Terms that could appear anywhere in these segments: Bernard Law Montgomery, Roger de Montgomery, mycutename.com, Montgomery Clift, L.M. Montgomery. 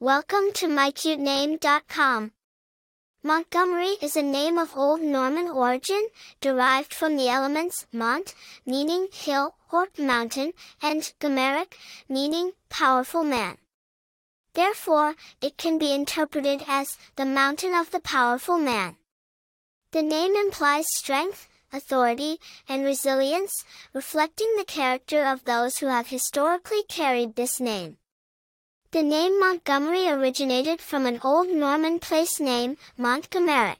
Welcome to mycutename.com. Montgomery is a name of Old Norman origin, derived from the elements mont, meaning hill or mountain, and gomeric, meaning powerful man. Therefore, it can be interpreted as the mountain of the powerful man. The name implies strength, authority, and resilience, reflecting the character of those who have historically carried this name. The name Montgomery originated from an Old Norman place name, Montgomeric.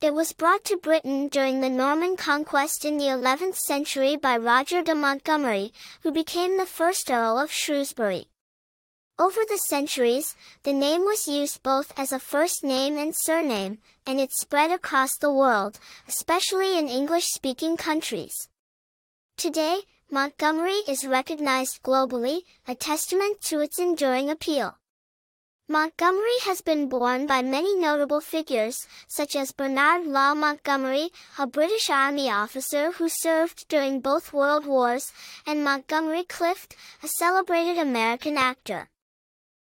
It was brought to Britain during the Norman conquest in the 11th century by Roger de Montgomery, who became the first Earl of Shrewsbury. Over the centuries, the name was used both as a first name and surname, and it spread across the world, especially in English-speaking countries. Today, Montgomery is recognized globally, a testament to its enduring appeal. Montgomery has been borne by many notable figures, such as Bernard Law Montgomery, a British Army officer who served during both World Wars, and Montgomery Clift, a celebrated American actor.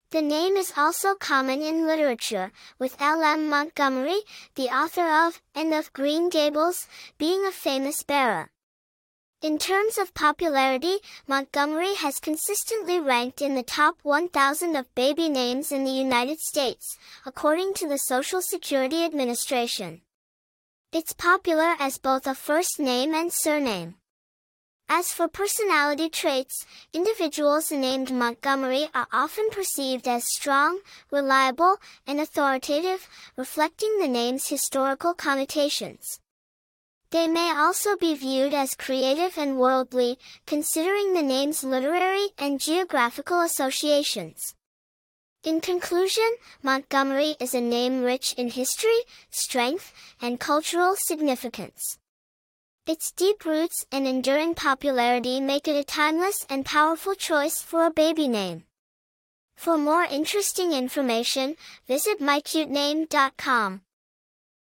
The name is also common in literature, with L.M. Montgomery, the author of and of Green Gables, being a famous bearer. In terms of popularity, Montgomery has consistently ranked in the top 1,000 of baby names in the United States, according to the Social Security Administration. It's popular as both a first name and surname. As for personality traits, individuals named Montgomery are often perceived as strong, reliable, and authoritative, reflecting the name's historical connotations. They may also be viewed as creative and worldly, considering the name's literary and geographical associations. In conclusion, Montgomery is a name rich in history, strength, and cultural significance. Its deep roots and enduring popularity make it a timeless and powerful choice for a baby name. For more interesting information, visit mycutename.com.